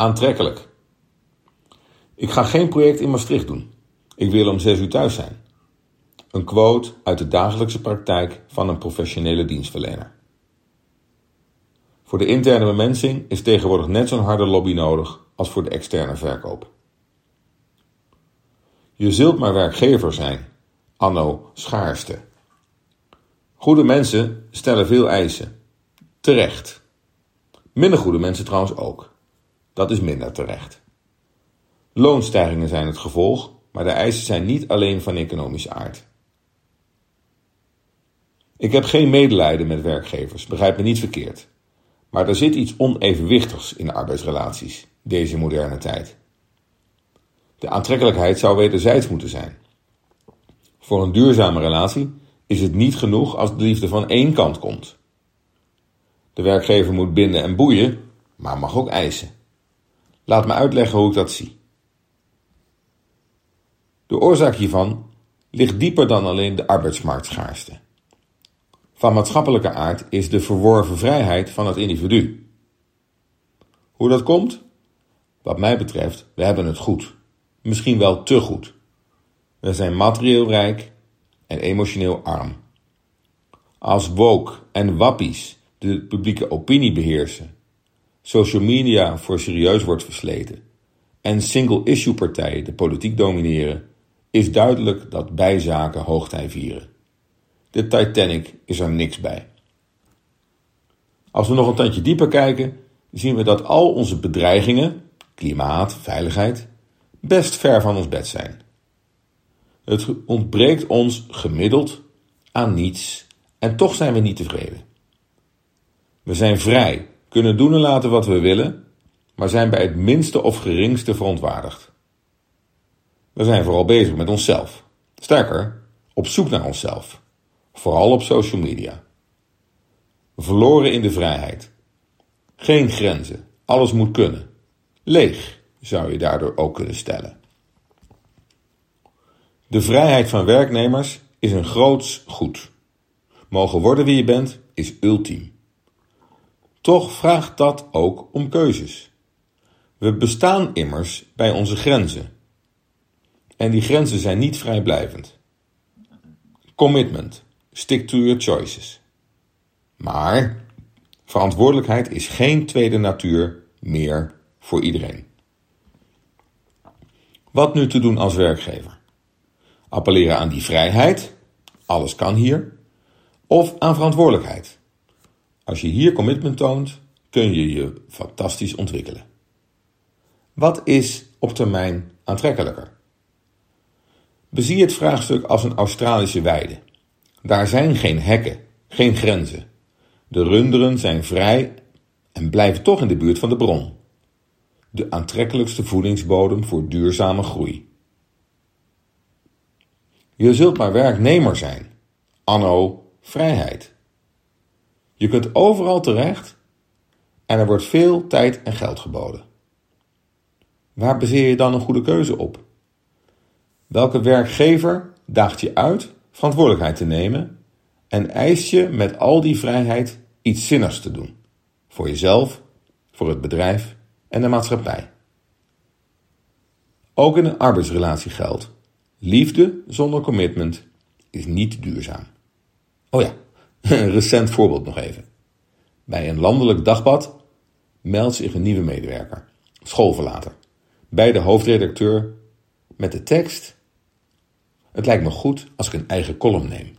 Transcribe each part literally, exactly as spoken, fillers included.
aantrekkelijk. Ik ga geen project in Maastricht doen. Ik wil om zes uur thuis zijn. Een quote uit de dagelijkse praktijk van een professionele dienstverlener. Voor de interne bemensing is tegenwoordig net zo'n harde lobby nodig als voor de externe verkoop. Je zult maar werkgever zijn, anno schaarste. Goede mensen stellen veel eisen. Terecht. Minder goede mensen trouwens ook. Dat is minder terecht. Loonstijgingen zijn het gevolg, maar de eisen zijn niet alleen van economische aard. Ik heb geen medelijden met werkgevers, begrijp me niet verkeerd. Maar er zit iets onevenwichtigs in de arbeidsrelaties, deze moderne tijd. De aantrekkelijkheid zou wederzijds moeten zijn. Voor een duurzame relatie is het niet genoeg als de liefde van één kant komt. De werkgever moet binden en boeien, maar mag ook eisen. Laat me uitleggen hoe ik dat zie. De oorzaak hiervan ligt dieper dan alleen de arbeidsmarktschaarste. Van maatschappelijke aard is de verworven vrijheid van het individu. Hoe dat komt? Wat mij betreft, we hebben het goed. Misschien wel te goed. We zijn materieel rijk en emotioneel arm. Als woke en wappies de publieke opinie beheersen, social media voor serieus wordt versleten en single-issue partijen de politiek domineren, is duidelijk dat bijzaken hoogtij vieren. De Titanic is er niks bij. Als we nog een tandje dieper kijken, zien we dat al onze bedreigingen, klimaat, veiligheid, best ver van ons bed zijn. Het ontbreekt ons gemiddeld aan niets en toch zijn we niet tevreden. We zijn vrij, kunnen doen en laten wat we willen, maar zijn bij het minste of geringste verontwaardigd. We zijn vooral bezig met onszelf. Sterker, op zoek naar onszelf. Vooral op social media. Verloren in de vrijheid. Geen grenzen, alles moet kunnen. Leeg, zou je daardoor ook kunnen stellen. De vrijheid van werknemers is een groots goed. Mogen worden wie je bent, is ultiem. Toch vraagt dat ook om keuzes. We bestaan immers bij onze grenzen. En die grenzen zijn niet vrijblijvend. Commitment. Stick to your choices. Maar verantwoordelijkheid is geen tweede natuur meer voor iedereen. Wat nu te doen als werkgever? Appelleren aan die vrijheid, alles kan hier, of aan verantwoordelijkheid. Als je hier commitment toont, kun je je fantastisch ontwikkelen. Wat is op termijn aantrekkelijker? Bezie het vraagstuk als een Australische weide. Daar zijn geen hekken, geen grenzen. De runderen zijn vrij en blijven toch in de buurt van de bron. De aantrekkelijkste voedingsbodem voor duurzame groei. Je zult maar werknemer zijn, anno vrijheid. Je kunt overal terecht en er wordt veel tijd en geld geboden. Waar baseer je dan een goede keuze op? Welke werkgever daagt je uit verantwoordelijkheid te nemen en eist je met al die vrijheid iets zinnigs te doen? Voor jezelf, voor het bedrijf en de maatschappij. Ook in een arbeidsrelatie geldt: liefde zonder commitment is niet duurzaam. Oh ja, een recent voorbeeld nog even. Bij een landelijk dagblad meldt zich een nieuwe medewerker, schoolverlater, bij de hoofdredacteur met de tekst: het lijkt me goed als ik een eigen column neem.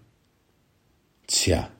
Tja,